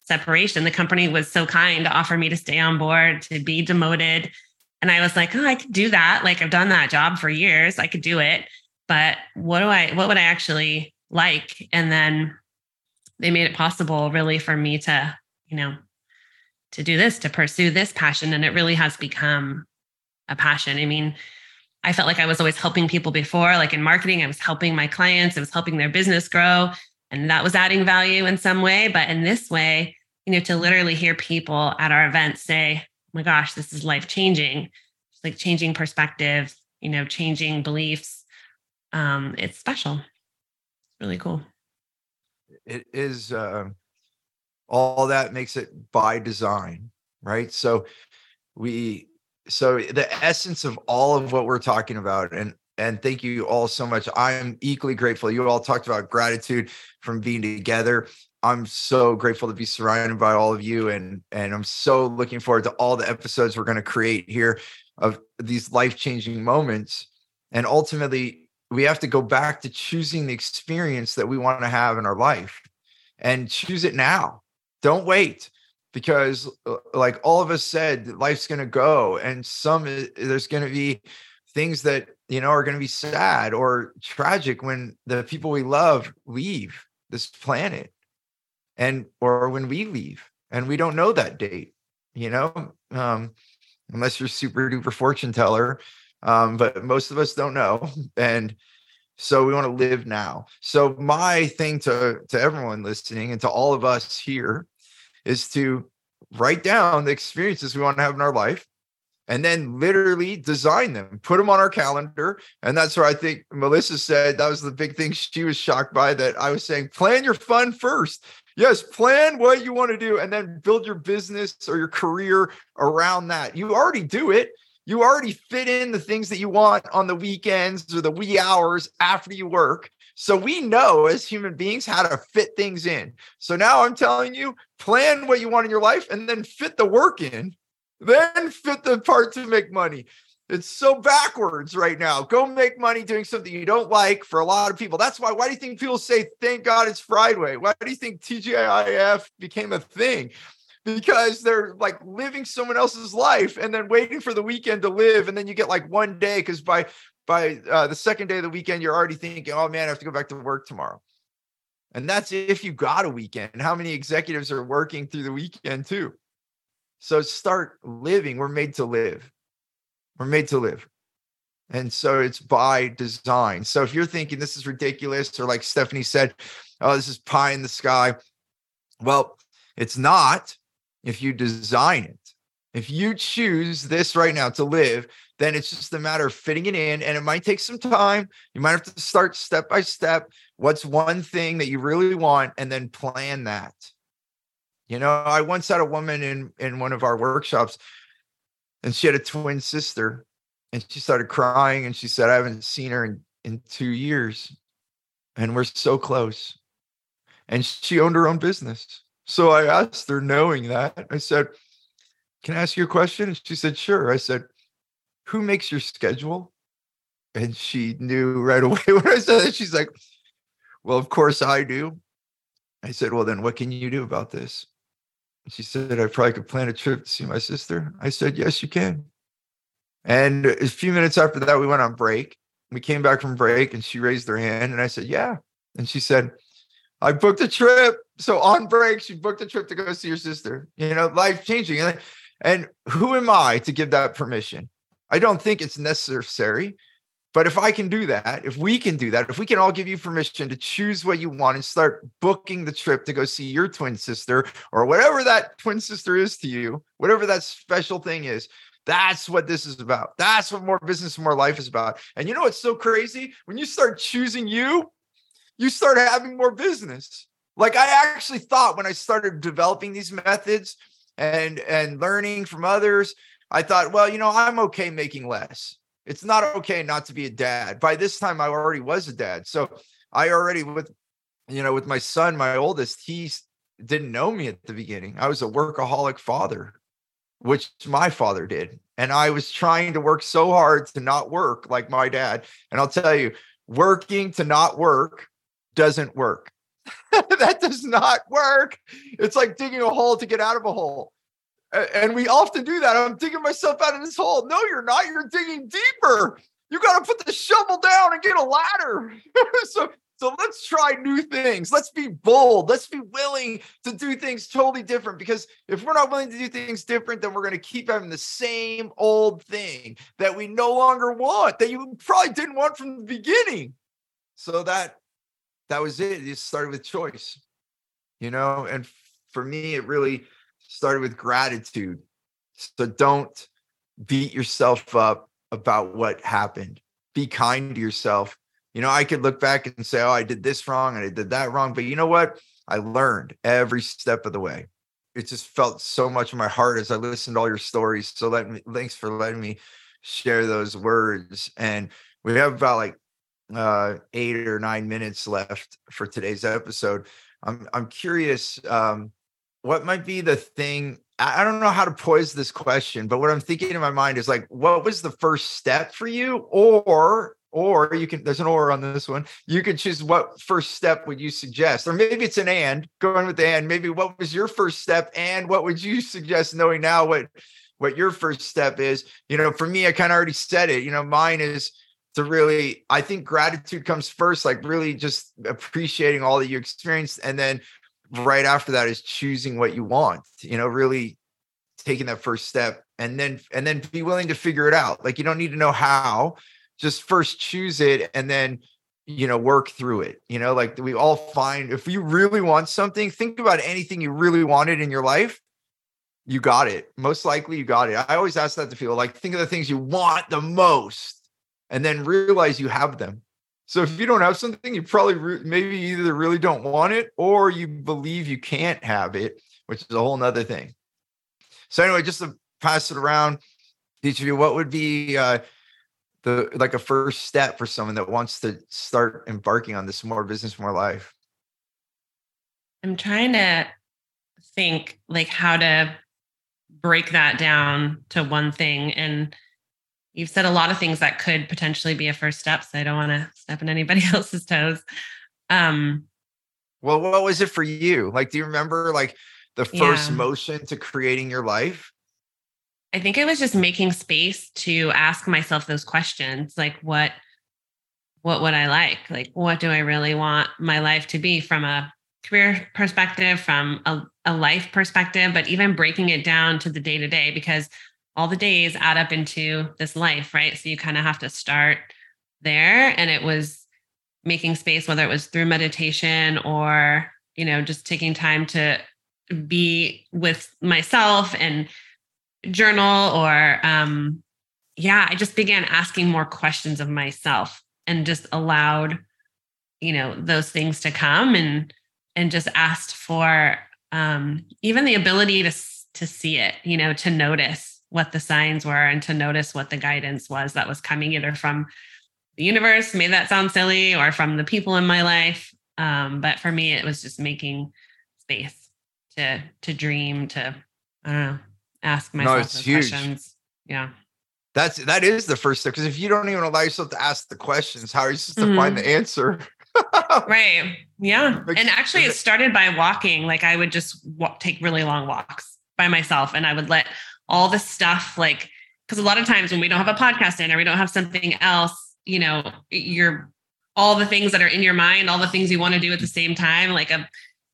separation. The company was so kind to offer me to stay on board, to be demoted. And I was like, oh, I could do that. Like, I've done that job for years. I could do it. But what do I, what would I actually like? And then they made it possible really for me to, you know, to do this, to pursue this passion. And it really has become a passion. I mean, I felt like I was always helping people before, like in marketing, I was helping my clients, I was helping their business grow, and that was adding value in some way. But in this way, you know, to literally hear people at our events say, oh my gosh, this is life-changing. It's like changing perspective, you know, changing beliefs. Um, it's special. It's really cool. It is, uh, all that makes it by design, right? So we, so the essence of all of what we're talking about, and and thank you all so much. I'm equally grateful. You all talked about gratitude from being together. I'm so grateful to be surrounded by all of you, and and I'm so looking forward to all the episodes we're going to create here of these life-changing moments. And ultimately, we have to go back to choosing the experience that we want to have in our life and choose it now. Don't wait, because like all of us said, life's going to go, and some, there's going to be things that, you know, are going to be sad or tragic when the people we love leave this planet, and, or when we leave, and we don't know that date, you know, um, unless you're super duper fortune teller. Um, but most of us don't know. And so we want to live now. So my thing to, to everyone listening and to all of us here is to write down the experiences we want to have in our life and then literally design them, put them on our calendar. And that's where I think Melissa said that was the big thing she was shocked by, that I was saying, plan your fun first. Yes, plan what you want to do and then build your business or your career around that. You already do it. You already fit in the things that you want on the weekends or the wee hours after you work. So we know as human beings how to fit things in. So now I'm telling you, plan what you want in your life and then fit the work in, then fit the part to make money. It's so backwards right now. Go make money doing something you don't like for a lot of people. That's why, why do you think people say, thank God it's Friday? Why do you think T G I F became a thing? Because they're like living someone else's life and then waiting for the weekend to live. And then you get like one day, because by by uh, the second day of the weekend, you're already thinking, oh, man, I have to go back to work tomorrow. And that's if you got a weekend. How many executives are working through the weekend, too? So start living. We're made to live. We're made to live. And so it's by design. So if you're thinking this is ridiculous, or like Stephanie said, oh, this is pie in the sky. Well, it's not. If you design it, if you choose this right now to live, then it's just a matter of fitting it in. And it might take some time. You might have to start step by step. What's one thing that you really want? And then plan that. You know, I once had a woman in, in one of our workshops, and she had a twin sister, and she started crying. And she said, I haven't seen her in, in two years. And we're so close. And she owned her own business. So I asked her, knowing that, I said, can I ask you a question? And she said, sure. I said, who makes your schedule? And she knew right away when I said that. She's like, well, of course I do. I said, well, then what can you do about this? And she said, I probably could plan a trip to see my sister. I said, yes, you can. And a few minutes after that, we went on break. We came back from break, and she raised her hand, and I said, yeah. And she said, I booked a trip. So on break, she booked a trip to go see her sister, you know, life changing. And, and who am I to give that permission? I don't think it's necessary, but if I can do that, if we can do that, if we can all give you permission to choose what you want and start booking the trip to go see your twin sister, or whatever that twin sister is to you, whatever that special thing is, that's what this is about. That's what More Business, More Life is about. And you know, what's so crazy, when you start choosing you, you start having more business. Like I actually thought when I started developing these methods and, and learning from others, I thought, well, you know, I'm okay making less. It's not okay not to be a dad. By this time, I already was a dad. So I already with, you know, with my son, my oldest, he didn't know me at the beginning. I was a workaholic father. which my father did. And I was trying to work so hard to not work like my dad. And I'll tell you, working to not work doesn't work. That does not work. It's like digging a hole to get out of a hole. And we often do that. I'm digging myself out of this hole. No, you're not. You're digging deeper. You got to put the shovel down and get a ladder. so, so let's try new things. Let's be bold. Let's be willing to do things totally different, because if we're not willing to do things different, then we're going to keep having the same old thing that we no longer want, that you probably didn't want from the beginning. So that, that was it. It started with choice, you know, and for me, it really started with gratitude. So don't beat yourself up about what happened. Be kind to yourself. You know, I could look back and say, oh, I did this wrong and I did that wrong. But you know what? I learned every step of the way. It just felt so much in my heart as I listened to all your stories. So let me, thanks for letting me share those words. And we have about like uh, eight or nine minutes left for today's episode. I'm I'm curious, um, what might be the thing, I don't know how to pose this question, but what I'm thinking in my mind is like, what was the first step for you? Or, or you can, there's an or on this one. You can choose what first step would you suggest? Or maybe it's an and, going with the and, maybe what was your first step and what would you suggest, knowing now what, what your first step is? You know, for me, I kind of already said it, you know, mine is to really, I think gratitude comes first, like really just appreciating all that you experienced. And then right after that is choosing what you want, you know, really taking that first step, and then, and then be willing to figure it out. Like, you don't need to know how, just first choose it and then, you know, work through it. You know, like we all find, if you really want something, think about anything you really wanted in your life. You got it. Most likely you got it. I always ask that to people, like, think of the things you want the most and then realize you have them. So if you don't have something, you probably re- maybe either really don't want it or you believe you can't have it, which is a whole nother thing. So anyway, just to pass it around, each of you, what would be uh, the like a first step for someone that wants to start embarking on this more business, more life? I'm trying to think like how to break that down to one thing, and you've said a lot of things that could potentially be a first step, so I don't want to step on anybody else's toes. Um, well, what was it for you? Like, do you remember like the first yeah. motion to creating your life? I think it was just making space to ask myself those questions. Like, what, what would I like? Like, what do I really want my life to be from a career perspective, from a, a life perspective, but even breaking it down to the day-to-day, because all the days add up into this life, right? So you kind of have to start there. And it was making space, whether it was through meditation or, you know, just taking time to be with myself and journal, or, um, yeah, I just began asking more questions of myself and just allowed, you know, those things to come, and, and just asked for, um, even the ability to, to see it, you know, to notice what the signs were and to notice what the guidance was that was coming either from the universe, made that sound silly, or from the people in my life. Um, but for me, it was just making space to, to dream, to, I don't know, ask myself no, those huge. questions. Yeah. That's, that is the first step. Cause if you don't even allow yourself to ask the questions, how are you supposed mm-hmm. to find the answer? Right. Yeah. And actually it started by walking. Like I would just walk, take really long walks by myself, and I would let all the stuff, like, because a lot of times when we don't have a podcast in or we don't have something else, you know, you're all the things that are in your mind, all the things you want to do at the same time, like a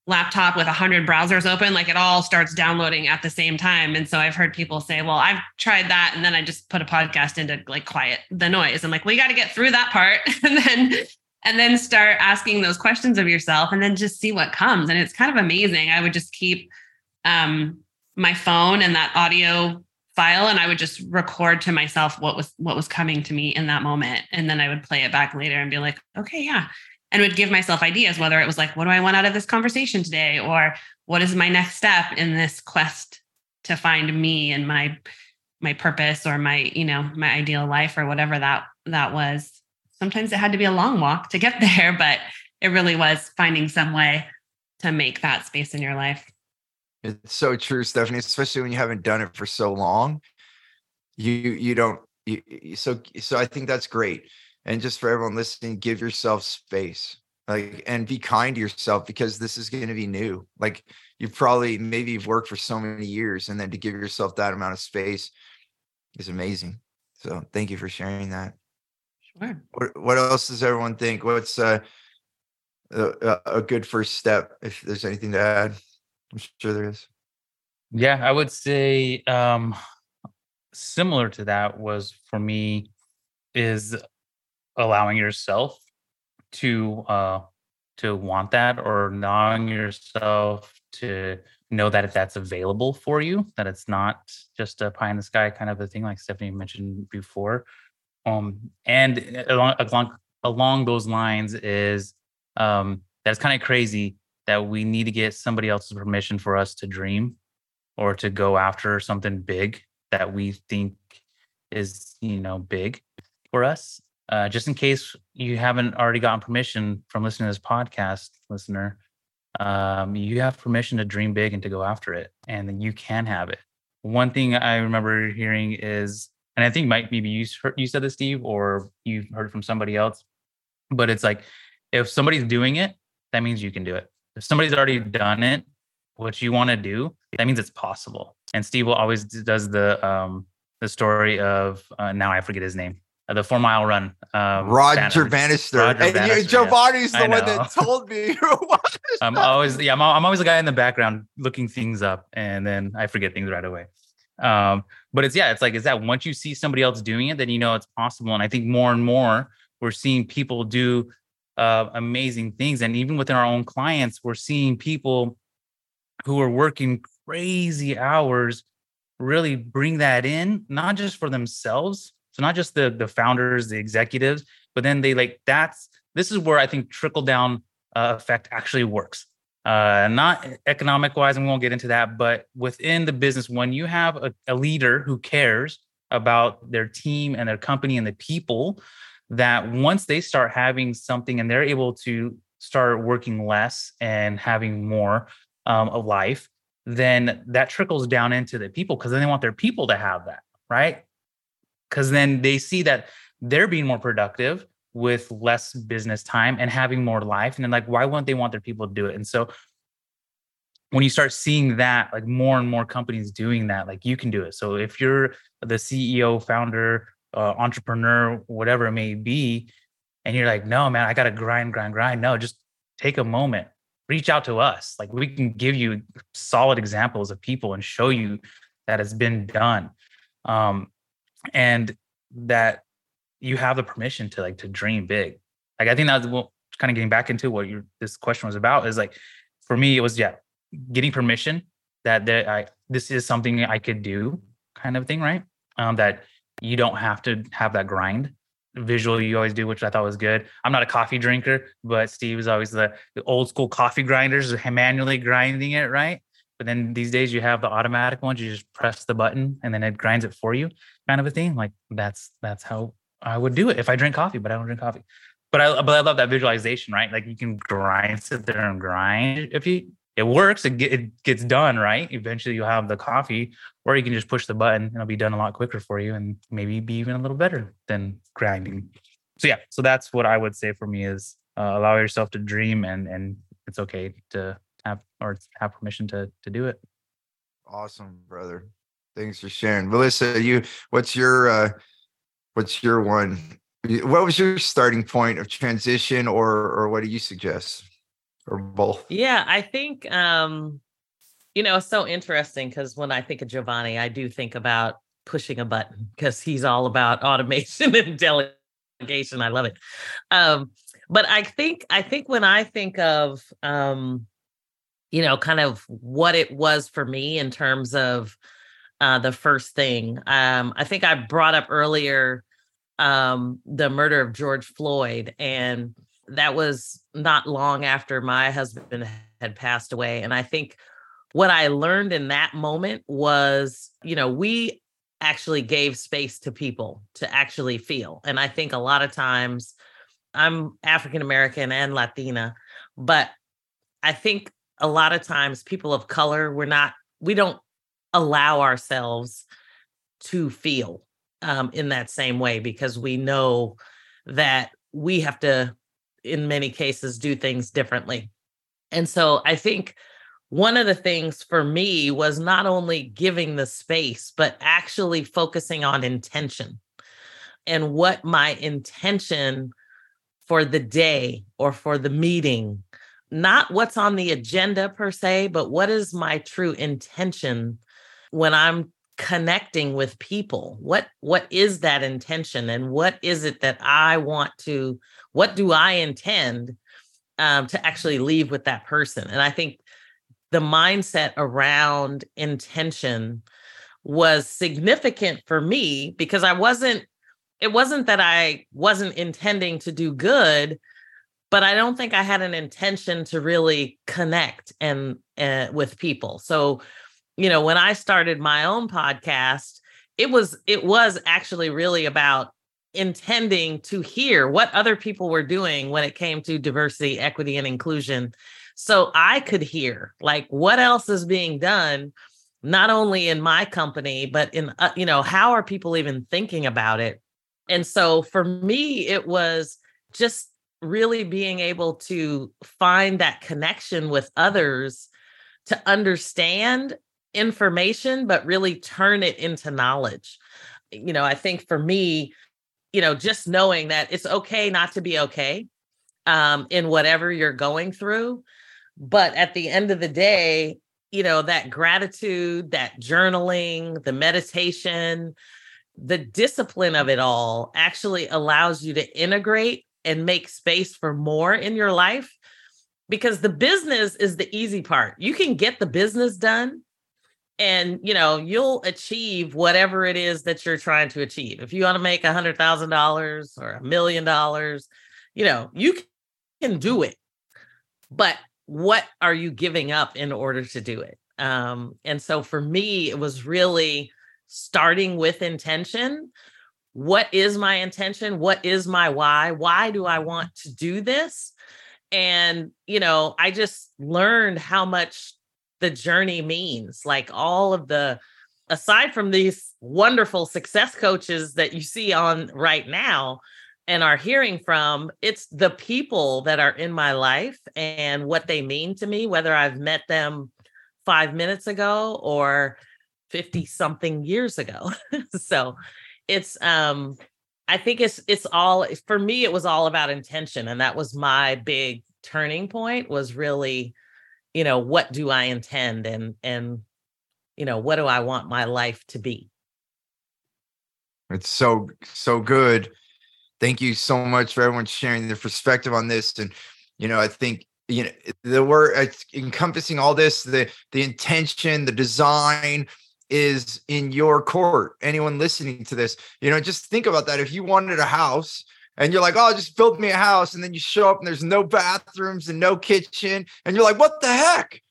laptop with a hundred browsers open, like it all starts downloading at the same time. And so I've heard people say, well, I've tried that. And then I just put a podcast in to like quiet the noise. I'm like, well, you got to get through that part and then, and then start asking those questions of yourself and then just see what comes. And it's kind of amazing. I would just keep, um, my phone and that audio file, and I would just record to myself what was what was coming to me in that moment, and then I would play it back later and be like, okay, yeah, and would give myself ideas, whether it was like, what do I want out of this conversation today, or what is my next step in this quest to find me and my my purpose, or my, you know, my ideal life, or whatever that that was. Sometimes it had to be a long walk to get there, but it really was finding some way to make that space in your life. It's so true, Stephanie, especially when you haven't done it for so long. You you don't you, so so I think that's great. And just for everyone listening, give yourself space. Like, and be kind to yourself, because this is going to be new. Like, you've probably maybe you've worked for so many years, and then to give yourself that amount of space is amazing. So thank you for sharing that. Sure. What, what else does everyone think? What's uh, a, a good first step? If there's anything to add, I'm sure there is. Yeah, I would say um, similar to that was for me is allowing yourself to uh to want that, or allowing yourself to know that if that's available for you, that it's not just a pie in the sky kind of a thing, like Stephanie mentioned before. Um, and along along along those lines is um that's kind of crazy that we need to get somebody else's permission for us to dream or to go after something big that we think is, you know, big for us. Uh, just in case you haven't already gotten permission from listening to this podcast, listener, um, you have permission to dream big and to go after it, and then you can have it. One thing I remember hearing is, and I think might maybe you you said this, Steve, or you heard from somebody else, but it's like, if somebody's doing it, that means you can do it. If somebody's already done it, what you want to do, that means it's possible. And Steve will always does the um, the story of uh, now I forget his name. The four mile run. Um, Roger Bannister. Roger and Bannister, Giovanni's yeah. the one that told me. I'm always, yeah, I'm, I'm always the guy in the background looking things up, and then I forget things right away. Um, but it's, yeah, it's like, is that once you see somebody else doing it, then you know it's possible. And I think more and more we're seeing people do uh, amazing things. And even within our own clients, we're seeing people who are working crazy hours really bring that in, not just for themselves. So not just the the founders, the executives, but then they like that's this is where I think trickle down uh, effect actually works. Uh, not economic wise, and we won't get into that, but within the business, when you have a, a leader who cares about their team and their company and the people, that once they start having something and they're able to start working less and having more um, of life, then that trickles down into the people, because then they want their people to have that, right? Because then they see that they're being more productive with less business time and having more life. And then like, why wouldn't they want their people to do it? And so when you start seeing that, like more and more companies doing that, like you can do it. So if you're the C E O, founder, uh, entrepreneur, whatever it may be, and you're like, no, man, I got to grind, grind, grind. No, just take a moment, reach out to us. Like we can give you solid examples of people and show you that it's been done. Um, And that you have the permission to like to dream big. Like I think that's well, kind of getting back into what your this question was about. Is like for me, it was yeah, getting permission that that I this is something I could do, kind of thing, right? Um, that you don't have to have that grind visual you always do, which I thought was good. I'm not a coffee drinker, but Steve is always the, the old school coffee grinders, manually grinding it, right? But then these days you have the automatic ones. You just press the button and then it grinds it for you, kind of a thing. Like that's that's how I would do it if I drink coffee, but I don't drink coffee. But I but I love that visualization, right? Like you can grind, sit there and grind. If you it works, it, get, it gets done, right? Eventually you'll have the coffee, or you can just push the button and it'll be done a lot quicker for you, and maybe be even a little better than grinding. So yeah, so that's what I would say for me is uh, allow yourself to dream, and and it's okay to. Have or have permission to to do it. Awesome, brother. Thanks for sharing, Melissa. You, what's your uh, what's your one? What was your starting point of transition, or or what do you suggest, or both? Yeah, I think um, you know, it's so interesting because when I think of Giovanni, I do think about pushing a button because he's all about automation and delegation. I love it. Um, but I think I think when I think of um, you know, kind of what it was for me in terms of uh, the first thing. Um, I think I brought up earlier um, the murder of George Floyd, and that was not long after my husband had passed away. And I think what I learned in that moment was, you know, we actually gave space to people to actually feel. And I think a lot of times I'm African American and Latina, but I think a lot of times people of color, we're not, we don't allow ourselves to feel um, in that same way, because we know that we have to, in many cases, do things differently. And so I think one of the things for me was not only giving the space, but actually focusing on intention and what my intention for the day or for the meeting, not what's on the agenda per se, but what is my true intention when I'm connecting with people? What, what is that intention? And what is it that I want to, what do I intend um, to actually leave with that person? And I think the mindset around intention was significant for me, because I wasn't, it wasn't that I wasn't intending to do good, but I don't think I had an intention to really connect and uh, with people. So, you know, when I started my own podcast, it was it was actually really about intending to hear what other people were doing when it came to diversity, equity, and inclusion. So I could hear like what else is being done, not only in my company, but in, uh, you know, how are people even thinking about it? And so for me, it was just really being able to find that connection with others to understand information, but really turn it into knowledge. You know, I think for me, you know, just knowing that it's okay not to be okay um, in whatever you're going through. But at the end of the day, you know, that gratitude, that journaling, the meditation, the discipline of it all actually allows you to integrate and make space for more in your life, because the business is the easy part. You can get the business done and, you know, you'll achieve whatever it is that you're trying to achieve. If you want to make a hundred thousand dollars or a million dollars, you know, you can do it, but what are you giving up in order to do it? Um, and so for me, it was really starting with intention. What is my intention? What is my why? Why do I want to do this? And, you know, I just learned how much the journey means, like all of the, aside from these wonderful success coaches that you see on right now and are hearing from, it's the people that are in my life and what they mean to me, whether I've met them five minutes ago or fifty something years ago. So it's, um, I think it's, it's all, for me, it was all about intention. And that was my big turning point, was really, you know, what do I intend and, and, you know, what do I want my life to be? It's so, so good. Thank you so much for everyone sharing their perspective on this. And, you know, I think, you know, the word it's encompassing all this, the, the intention, the design, is in your court. Anyone listening to this, you know, just think about that. If you wanted a house and you're like, oh, just build me a house, and then you show up and there's no bathrooms and no kitchen, and you're like, what the heck?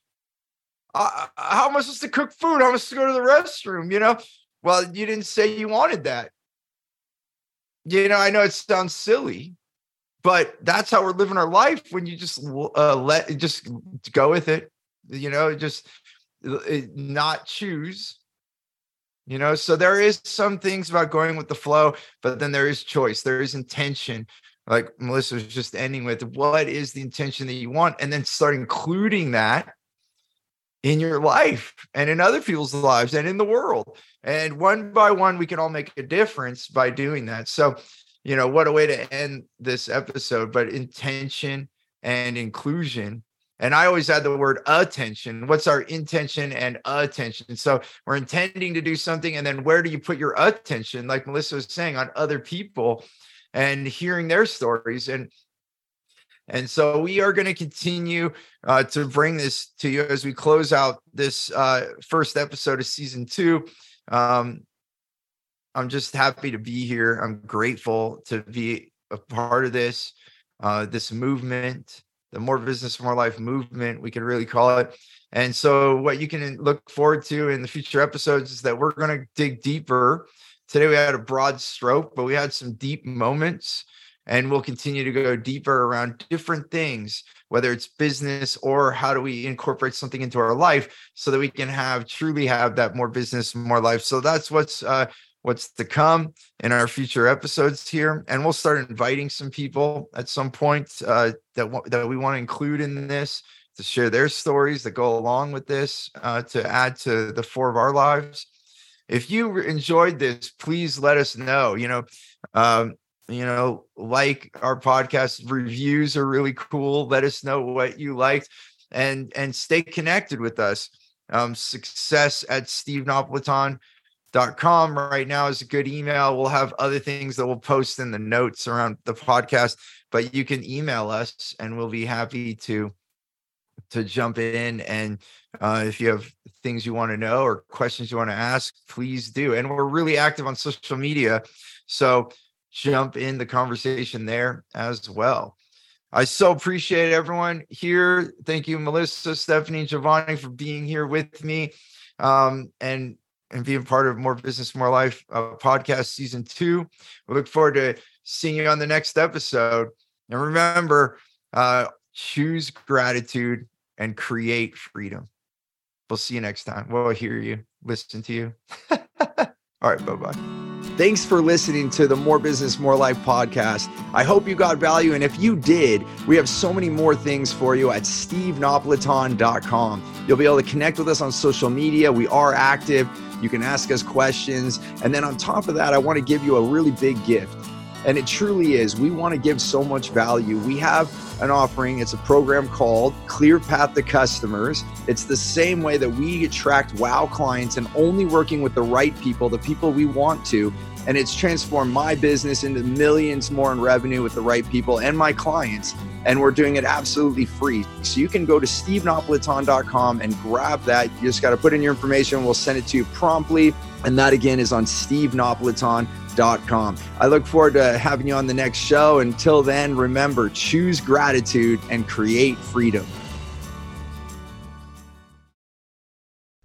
Uh, how am I supposed to cook food? How am I supposed to go to the restroom? You know, well, you didn't say you wanted that. You know, I know it sounds silly, but that's how we're living our life when you just uh, let just go with it. You know, just not choose. You know, so there is some things about going with the flow, but then there is choice. There is intention. Like Melissa was just ending with, what is the intention that you want? And then start including that in your life and in other people's lives and in the world. And one by one, we can all make a difference by doing that. So, you know, what a way to end this episode, but intention and inclusion. And I always add the word attention. What's our intention and attention? So we're intending to do something. And then where do you put your attention? Like Melissa was saying, on other people and hearing their stories. And, and so we are going to continue uh, to bring this to you as we close out this uh, first episode of season two. Um, I'm just happy to be here. I'm grateful to be a part of this, uh, this movement. The More Business, More Life movement, we could really call it. And so what you can look forward to in the future episodes is that we're going to dig deeper. Today we had a broad stroke, but we had some deep moments. And we'll continue to go deeper around different things, whether it's business or how do we incorporate something into our life so that we can have truly have that more business, more life. So that's what's uh, what's to come in our future episodes here. And we'll start inviting some people at some point uh, that, w- that we want to include in this to share their stories that go along with this, uh, to add to the four of our lives. If you enjoyed this, please let us know, you know, um, you know, like our podcast. Reviews are really cool. Let us know what you liked and, and stay connected with us. Um, success at steve napolitan dot com right now is a good email. We'll have other things that we'll post in the notes around the podcast, but you can email us and we'll be happy to, to jump in. And uh, if you have things you want to know or questions you want to ask, please do. And we're really active on social media, so jump in the conversation there as well. I so appreciate everyone here. Thank you, Melissa, Stephanie, and Giovanni for being here with me um, and, and being part of More Business, More Life uh, podcast season two. We look forward to seeing you on the next episode. And remember, uh, choose gratitude and create freedom. We'll see you next time. We'll hear you, listen to you. All right, bye-bye. Thanks for listening to the More Business, More Life podcast. I hope you got value. And if you did, we have so many more things for you at steve napolitan dot com. You'll be able to connect with us on social media. We are active. You can ask us questions. And then on top of that, I want to give you a really big gift. And it truly is. We want to give so much value. We have an offering. It's a program called Clear Path to Customers. It's the same way that we attract wow clients and only working with the right people, the people we want to. And it's transformed my business into millions more in revenue with the right people and my clients. And we're doing it absolutely free. So you can go to steve napolitan dot com and grab that. You just got to put in your information. We'll send it to you promptly. And that again is on steve napolitan dot com. I look forward to having you on the next show. Until then, remember, choose gratitude and create freedom.